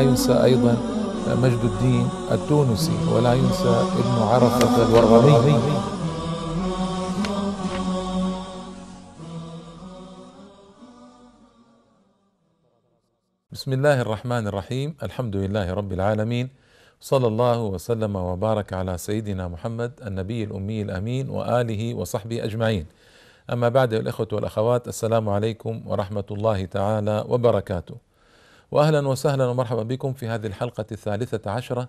ولا ينسى أيضا مجد الدين التونسي، ولا ينسى ابن عرفة الورغمي. بسم الله الرحمن الرحيم، الحمد لله رب العالمين، صلى الله وسلم وبارك على سيدنا محمد النبي الأمي الأمين وآله وصحبه أجمعين. أما بعد، الإخوة والأخوات، السلام عليكم ورحمة الله تعالى وبركاته، وأهلا وسهلا ومرحبا بكم في هذه الحلقة 13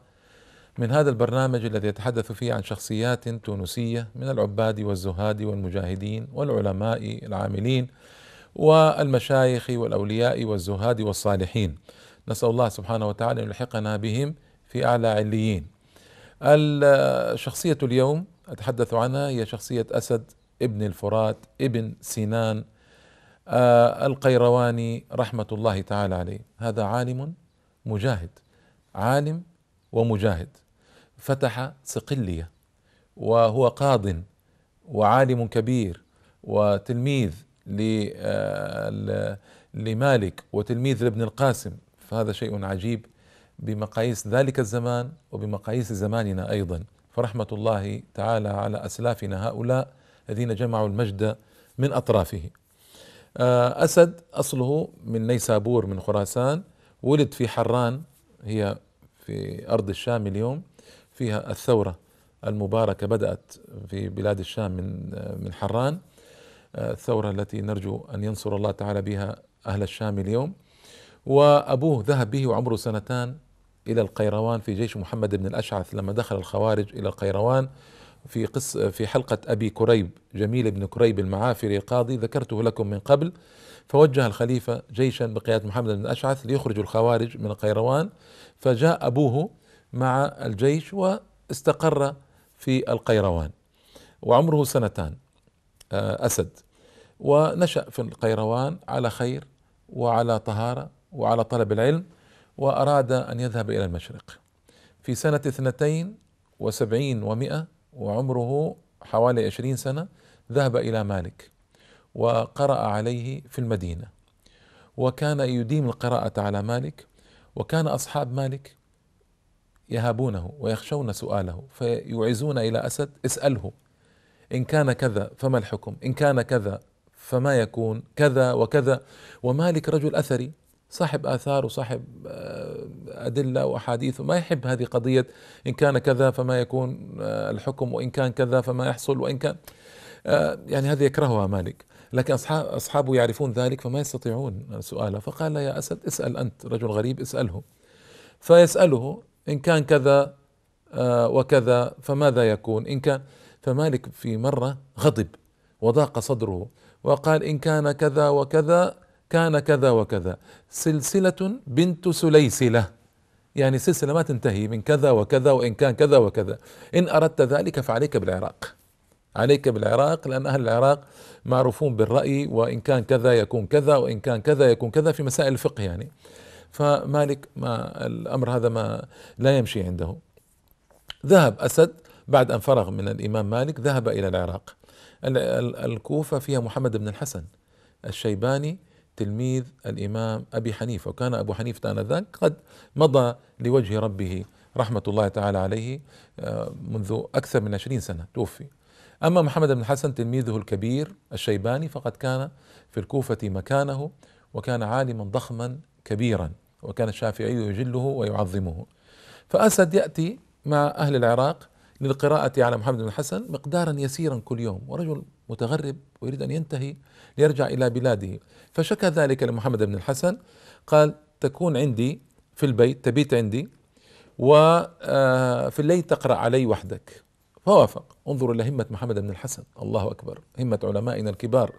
من هذا البرنامج الذي يتحدث فيه عن شخصيات تونسية من العباد والزهاد والمجاهدين والعلماء العاملين والمشايخ والأولياء والزهاد والصالحين، نسأل الله سبحانه وتعالى أن يلحقنا بهم في أعلى عليين. الشخصية اليوم أتحدث عنها هي شخصية أسد ابن الفرات ابن سنان القيرواني رحمة الله تعالى عليه. هذا عالم مجاهد، عالم ومجاهد، فتح صقلية، وهو قاض وعالم كبير وتلميذ لمالك وتلميذ لابن القاسم، فهذا شيء عجيب بمقاييس ذلك الزمان وبمقاييس زماننا أيضا، فرحمة الله تعالى على أسلافنا هؤلاء الذين جمعوا المجد من أطرافه. أسد أصله من نيسابور من خراسان، ولد في حران، هي في أرض الشام اليوم، فيها الثورة المباركة بدأت في بلاد الشام من حران، الثورة التي نرجو أن ينصر الله تعالى بها أهل الشام اليوم. وأبوه ذهب به وعمره 2 إلى القيروان في جيش محمد بن الأشعث لما دخل الخوارج إلى القيروان. في حلقة أبي كريب جميل بن كريب المعافري القاضي ذكرته لكم من قبل، فوجه الخليفة جيشا بقيادة محمد بن الأشعث ليخرجوا الخوارج من القيروان، فجاء أبوه مع الجيش واستقر في القيروان وعمره 2 أسد، ونشأ في القيروان على خير وعلى طهارة وعلى طلب العلم، وأراد أن يذهب إلى المشرق. في سنة 72 و100 وعمره حوالي 20 سنة ذهب إلى مالك وقرأ عليه في المدينة، وكان يديم القراءة على مالك، وكان أصحاب مالك يهابونه ويخشون سؤاله، فيعزون إلى أسد: اسأله، إن كان كذا فما الحكم، إن كان كذا فما يكون كذا وكذا. ومالك رجل أثري، صاحب آثار وصاحب أدلة وأحاديث، وما يحب هذه قضية إن كان كذا فما يكون الحكم، وإن كان كذا فما يحصل، وإن كان يعني هذه يكرهها مالك، لكن أصحابه يعرفون ذلك فما يستطيعون سؤاله. فقال: يا أسد اسأل، أنت رجل غريب اسأله. فيسأله: إن كان كذا وكذا فماذا يكون، إن كان. فمالك في مرة غضب وضاق صدره وقال: إن كان كذا وكذا كان كذا وكذا، سلسلة بنت سليسلة، يعني سلسلة ما تنتهي من كذا وكذا وإن كان كذا وكذا، إن أردت ذلك فعليك بالعراق، عليك بالعراق، لأن أهل العراق معروفون بالرأي، وإن كان كذا يكون كذا، وإن كان كذا يكون كذا، في مسائل الفقه يعني. فمالك ما الأمر هذا ما لا يمشي عنده. ذهب أسد بعد أن فرغ من الإمام مالك، ذهب إلى العراق. الكوفة فيها محمد بن الحسن الشيباني تلميذ الإمام أبي حنيفة، وكان أبو حنيفة آنذاك قد مضى لوجه ربه رحمة الله تعالى عليه منذ أكثر من 20 سنة توفي. أما محمد بن الحسن تلميذه الكبير الشيباني فقد كان في الكوفة مكانه، وكان عالما ضخما كبيرا، وكان الشافعي يجله ويعظمه. فأسد يأتي مع أهل العراق للقراءة على محمد بن الحسن مقدارا يسيرا كل يوم، ورجل متغرب ويريد أن ينتهي ليرجع إلى بلاده، فشكى ذلك لمحمد بن الحسن. قال: تكون عندي في البيت، تبيت عندي، وفي الليل تقرأ علي وحدك. فوافق. انظروا إلى همة محمد بن الحسن، الله أكبر، همة علمائنا الكبار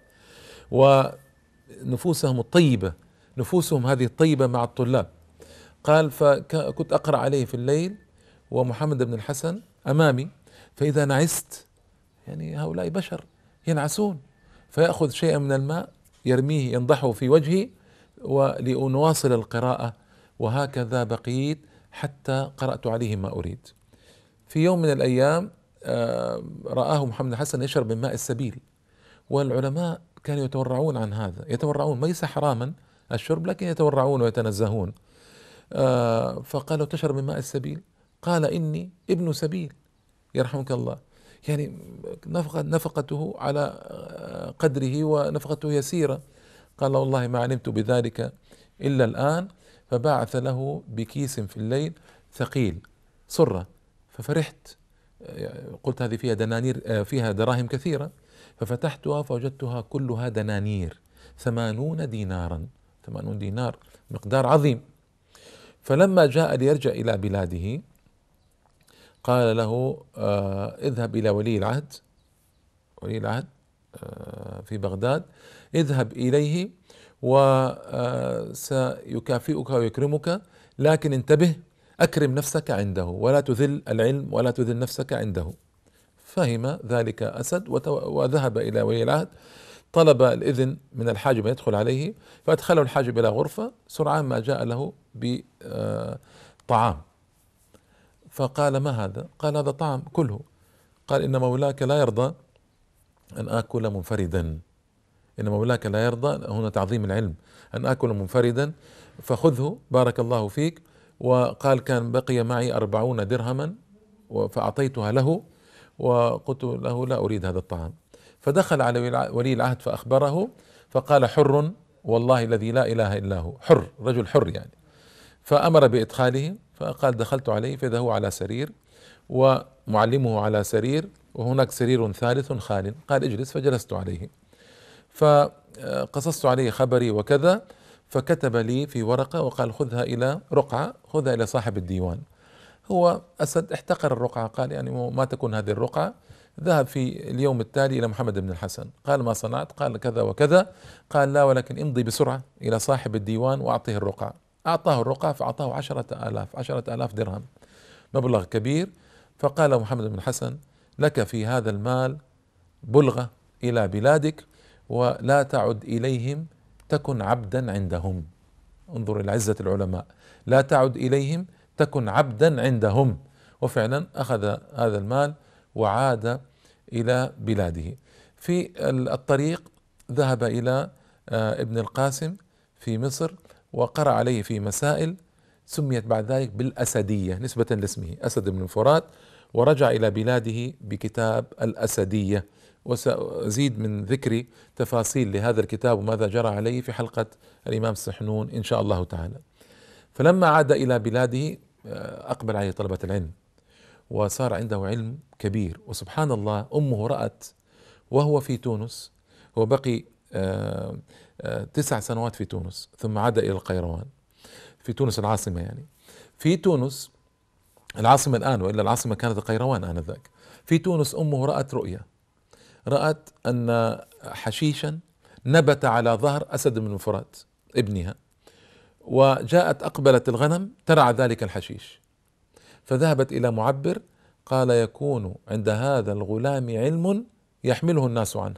ونفوسهم الطيبة، نفوسهم هذه الطيبة مع الطلاب. قال: فكنت أقرأ عليه في الليل ومحمد بن الحسن أمامي، فإذا نعست، يعني هؤلاء بشر ينعسون، فيأخذ شيئا من الماء يرميه ينضحه في وجهي ولأواصل القراءة، وهكذا بقيت حتى قرأت عليه ما أريد. في يوم من الأيام رآه محمد الحسن يشرب من ماء السبيل، والعلماء كانوا يتورعون عن هذا، يتورعون، ليس حراما الشرب لكن يتورعون ويتنزهون. فقال له تشرب من ماء السبيل؟ قال إني ابن سبيل يرحمك الله. يعني نفقته على قدره ونفقته يسيرة. قال والله ما علمت بذلك إلا الآن. فبعث له بكيس في الليل ثقيل صرة، ففرحت قلت هذه فيها دنانير، فيها دراهم كثيرة، ففتحتها فوجدتها كلها دنانير 80 دينارا، 80 دينار مقدار عظيم. فلما جاء ليرجع إلى بلاده قال له اذهب إلى ولي العهد، ولي العهد في بغداد، اذهب إليه وسيكافئك ويكرمك، لكن انتبه أكرم نفسك عنده ولا تذل العلم ولا تذل نفسك عنده. فهم ذلك أسد وذهب إلى ولي العهد، طلب الإذن من الحاجب أن يدخل عليه، فأدخله الحاجب إلى غرفة، سرعان ما جاء له بطعام. فقال ما هذا؟ قال هذا طعام كله. قال إن مولاك لا يرضى أن آكل منفردا، إن مولاك لا يرضى، هنا تعظيم العلم، أن آكل منفردا، فخذه بارك الله فيك. وقال كان بقي معي 40 درهما فأعطيتها له، وقلت له لا أريد هذا الطعام. فدخل على ولي العهد فأخبره، فقال حر والله الذي لا إله إلا هو، حر، رجل حر يعني. فأمر بإدخاله، فقال دخلت عليه فإذا هو على سرير ومعلمه على سرير، وهناك سرير ثالث خال. قال اجلس، فجلست عليه فقصصت عليه خبري وكذا، فكتب لي في ورقة وقال خذها إلى رقعة، خذها إلى صاحب الديوان. هو أسد احتقر الرقعة، قال يعني ما تكون هذه الرقعة. ذهب في اليوم التالي إلى محمد بن الحسن، قال ما صنعت؟ قال كذا وكذا. قال لا، ولكن امضي بسرعة إلى صاحب الديوان وأعطيه الرقعة. أعطاه الرقعة، فأعطاه 10,000، 10,000 درهم، مبلغ كبير. فقال محمد بن الحسن لك في هذا المال بلغة إلى بلادك، ولا تعد إليهم تكن عبدا عندهم. انظر إلى عزة العلماء، لا تعد إليهم تكن عبدا عندهم. وفعلا أخذ هذا المال وعاد إلى بلاده. في الطريق ذهب إلى ابن القاسم في مصر، وقرأ عليه في مسائل سميت بعد ذلك بالأسدية نسبة لاسمه أسد بن الفرات، ورجع إلى بلاده بكتاب الأسدية. وسأزيد من ذكري تفاصيل لهذا الكتاب وماذا جرى عليه في حلقة الإمام السحنون إن شاء الله تعالى. فلما عاد إلى بلاده أقبل عليه طلبة العلم، وصار عنده علم كبير. وسبحان الله، أمه رأت وهو في تونس، هو بقي 9 سنوات في تونس، ثم عاد إلى القيروان في تونس العاصمة، يعني في تونس العاصمة الآن، وإلا العاصمة كانت القيروان آنذاك. في تونس أمه رأت رؤية، رأت أن حشيشا نبت على ظهر أسد بن الفرات ابنها، وجاءت أقبلت الغنم ترعى ذلك الحشيش، فذهبت إلى معبر قال يكون عند هذا الغلام علم يحمله الناس عنه،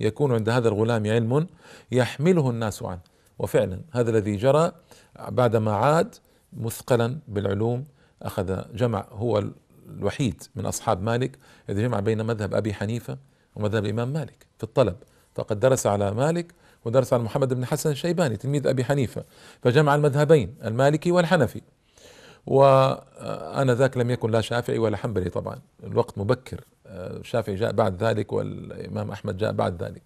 يكون عند هذا الغلام علم يحمله الناس عنه. وفعلا هذا الذي جرى، بعدما عاد مثقلا بالعلوم أخذ جمع، هو الوحيد من أصحاب مالك الذي جمع بين مذهب أبي حنيفة ومذهب الإمام مالك في الطلب، فقد درس على مالك ودرس على محمد بن الحسن الشيباني تلميذ أبي حنيفة، فجمع المذهبين المالكي والحنفي. وأنا ذاك لم يكن لا شافعي ولا حنبلي، طبعا الوقت مبكر، الشافعي جاء بعد ذلك والإمام أحمد جاء بعد ذلك.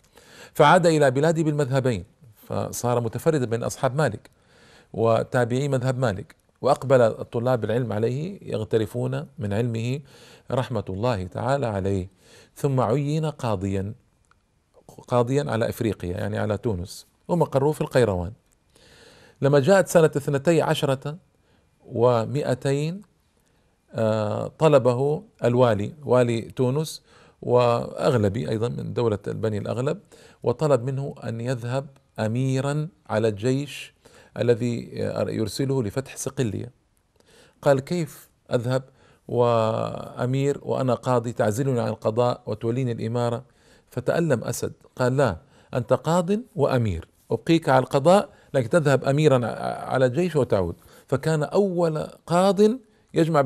فعاد إلى بلادي بالمذهبين، فصار متفردا بين أصحاب مالك وتابعي مذهب مالك، وأقبل طلاب العلم عليه يغترفون من علمه رحمة الله تعالى عليه. ثم عين قاضيا على إفريقيا، يعني على تونس، ومقروه في القيروان. لما جاءت سنة 12 و200 طلبه الوالي، والي تونس وأغلبي أيضا من دولة بني الأغلب، وطلب منه أن يذهب أميرا على الجيش الذي يرسله لفتح صقلية. قال كيف أذهب وأمير وأنا قاضي، تعزلني عن القضاء وتوليني الإمارة؟ فتألم أسد قال لا، أنت قاض وأمير، أبقيك على القضاء لكن تذهب أميرا على الجيش وتعود. فكان أول قاض يجمع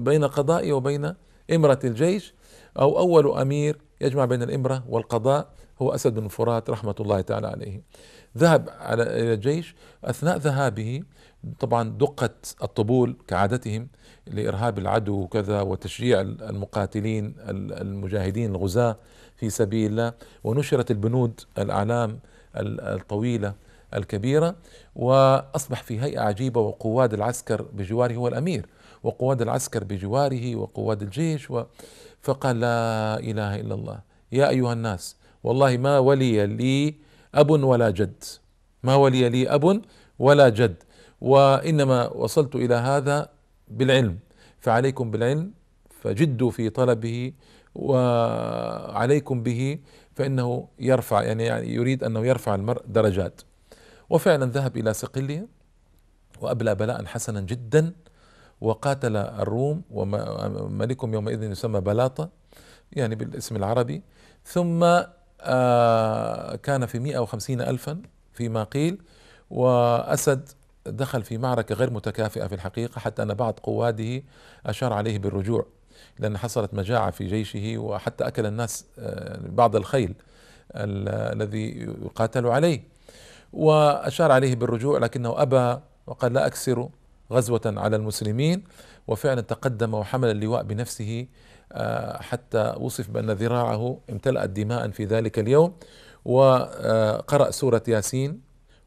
بين قضائي وبين إمرة الجيش، أو أول أمير يجمع بين الإمرة والقضاء هو أسد بن الفرات رحمة الله تعالى عليه. ذهب إلى الجيش، أثناء ذهابه طبعا دقت الطبول كعادتهم لإرهاب العدو وكذا وتشجيع المقاتلين المجاهدين الغزاة في سبيل الله، ونشرت البنود الأعلام الطويلة الكبيرة، وأصبح في هيئة عجيبة، وقواد العسكر بجواره، هو الأمير، وقواد العسكر بجواره وقواد الجيش فقال لا إله إلا الله، يا أيها الناس والله ما ولي لي أب ولا جد، ما ولي لي أب ولا جد، وإنما وصلت إلى هذا بالعلم، فعليكم بالعلم فجدوا في طلبه وعليكم به فإنه يرفع، يعني يريد أنه يرفع المرء درجات. وفعلا ذهب إلى صقلية وأبلى بلاء حسنا جدا وقاتل الروم، وملكهم يومئذ يسمى بلاطة يعني بالاسم العربي، ثم كان في 150,000 فيما قيل. وأسد دخل في معركة غير متكافئة في الحقيقة، حتى أن بعض قواده أشار عليه بالرجوع لأن حصلت مجاعة في جيشه، وحتى أكل الناس بعض الخيل الذي يقاتل عليه، وأشار عليه بالرجوع لكنه أبى وقال لا أكسر غزوة على المسلمين. وفعلا تقدم وحمل اللواء بنفسه حتى وصف بأن ذراعه امتلأت دماء في ذلك اليوم، وقرأ سورة ياسين،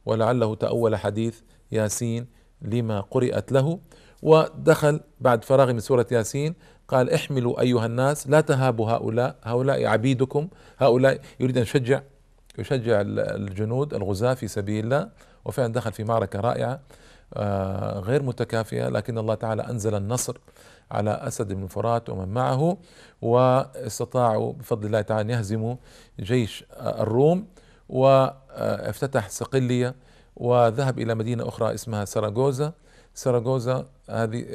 ولعله تأول حديث ياسين لما قرئت له، ودخل بعد فراغ من سورة ياسين قال احملوا أيها الناس، لا تهابوا هؤلاء، هؤلاء عبيدكم، هؤلاء يريد أن يشجع الجنود الغزاة في سبيل الله. وفعلا دخل في معركة رائعة غير متكافئة، لكن الله تعالى أنزل النصر على أسد بن الفرات ومن معه، واستطاعوا بفضل الله تعالى أن يهزموا جيش الروم، وافتتح صقلية وذهب إلى مدينة أخرى اسمها سراغوزا. سراغوزا هذه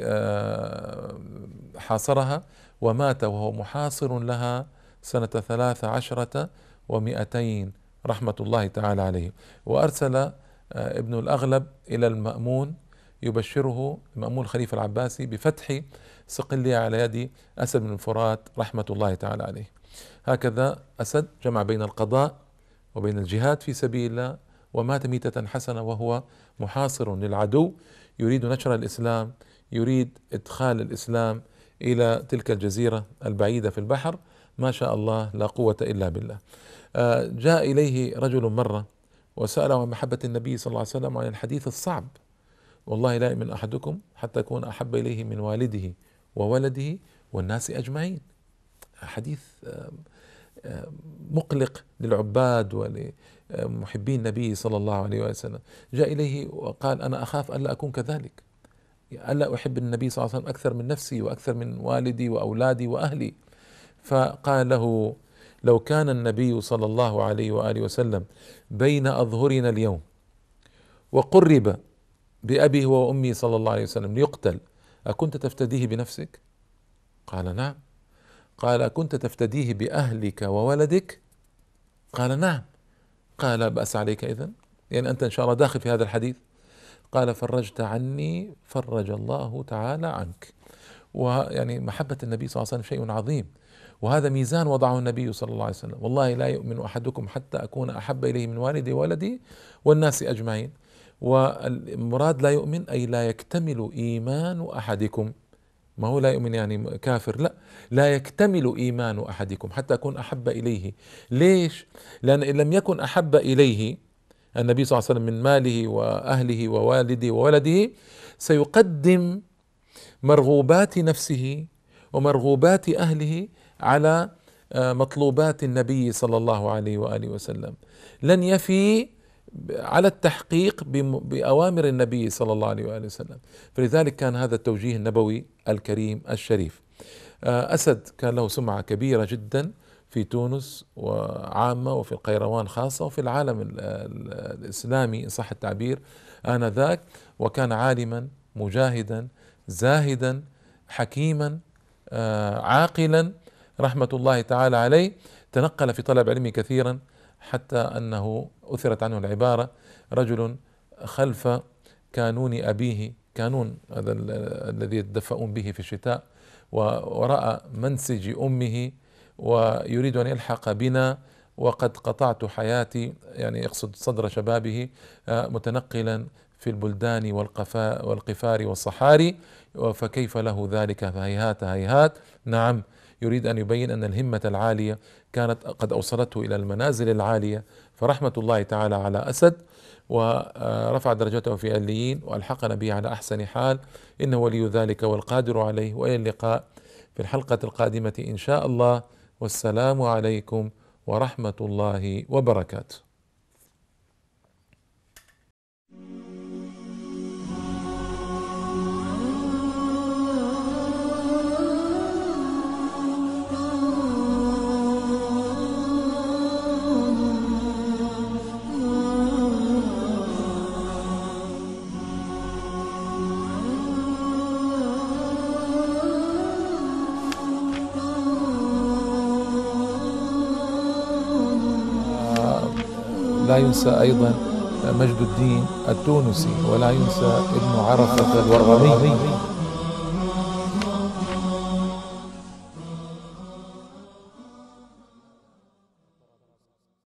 حاصرها ومات وهو محاصر لها سنة 13 و200 رحمة الله تعالى عليه. وأرسل ابن الأغلب إلى المأمون يبشره، المأمون الخليفة العباسي، بفتح صقلية على يد أسد بن الفرات رحمة الله تعالى عليه. هكذا أسد جمع بين القضاء وبين الجهاد في سبيل الله، ومات ميتة حسنة وهو محاصر للعدو، يريد نشر الإسلام، يريد إدخال الإسلام إلى تلك الجزيرة البعيدة في البحر. ما شاء الله، لا قوة إلا بالله. جاء إليه رجل مرة وسأله عن محبة النبي صلى الله عليه وسلم، عن الحديث الصعب، والله لا يؤمن أحدكم حتى أكون أحب إليه من والده وولده والناس أجمعين. حديث مقلق للعباد ولمحبين النبي صلى الله عليه وسلم. جاء إليه وقال أنا أخاف ألا أكون كذلك، ألا أحب النبي صلى الله عليه وسلم أكثر من نفسي وأكثر من والدي وأولادي وأهلي. فقال له لو كان النبي صلى الله عليه وآله وسلم بين أظهرنا اليوم وقرب بأبيه وأمي صلى الله عليه وسلم ليقتل، أكنت تفتديه بنفسك؟ قال نعم. قال أكنت تفتديه بأهلك وولدك؟ قال نعم. قال بأس عليك إذن، يعني أنت إن شاء الله داخل في هذا الحديث. قال فرجت عني فرج الله تعالى عنك. ويعني محبة النبي صلى الله عليه وسلم شيء عظيم، وهذا ميزان وضعه النبي صلى الله عليه وسلم، والله لا يؤمن أحدكم حتى أكون أحب إليه من والدي وولدي والناس أجمعين. والمراد لا يؤمن أي لا يكتمل إيمان أحدكم، ما هو لا يؤمن يعني كافر، لا يكتمل إيمان أحدكم حتى أكون أحب إليه. ليش؟ لأن إن لم يكن أحب إليه النبي صلى الله عليه وسلم من ماله وأهله ووالده وولده، سيقدم مرغوبات نفسه ومرغوبات أهله على مطلوبات النبي صلى الله عليه وآله وسلم، لن يفي على التحقيق بأوامر النبي صلى الله عليه وآله وسلم. فلذلك كان هذا التوجيه النبوي الكريم الشريف. أسد كان له سمعة كبيرة جدا في تونس وعامة، وفي القيروان خاصة، وفي العالم الإسلامي إن صح التعبير آنذاك. وكان عالما مجاهدا زاهدا حكيما عاقلا رحمة الله تعالى عليه، تنقل في طلب علمه كثيرا، حتى أنه أثرت عنه العبارة رجل خلف كانون أبيه، كانون هذا الذي يتدفؤون به في الشتاء، وراء منسج أمه ويريد أن يلحق بنا، وقد قطعت حياتي، يعني يقصد صدر شبابه، متنقلا في البلدان والقفار والصحاري، فكيف له ذلك، فهيهات هيهات. نعم، يريد أن يبين أن الهمة العالية كانت قد أوصلته إلى المنازل العالية، فرحمة الله تعالى على أسد، ورفع درجته في الليين وألحقنا به على أحسن حال، إنه ولي ذلك والقادر عليه. وإلى اللقاء في الحلقة القادمة إن شاء الله، والسلام عليكم ورحمة الله وبركاته. لا ينسى أيضا مجد الدين التونسي، ولا ينسى ابن عرفة الورغمي.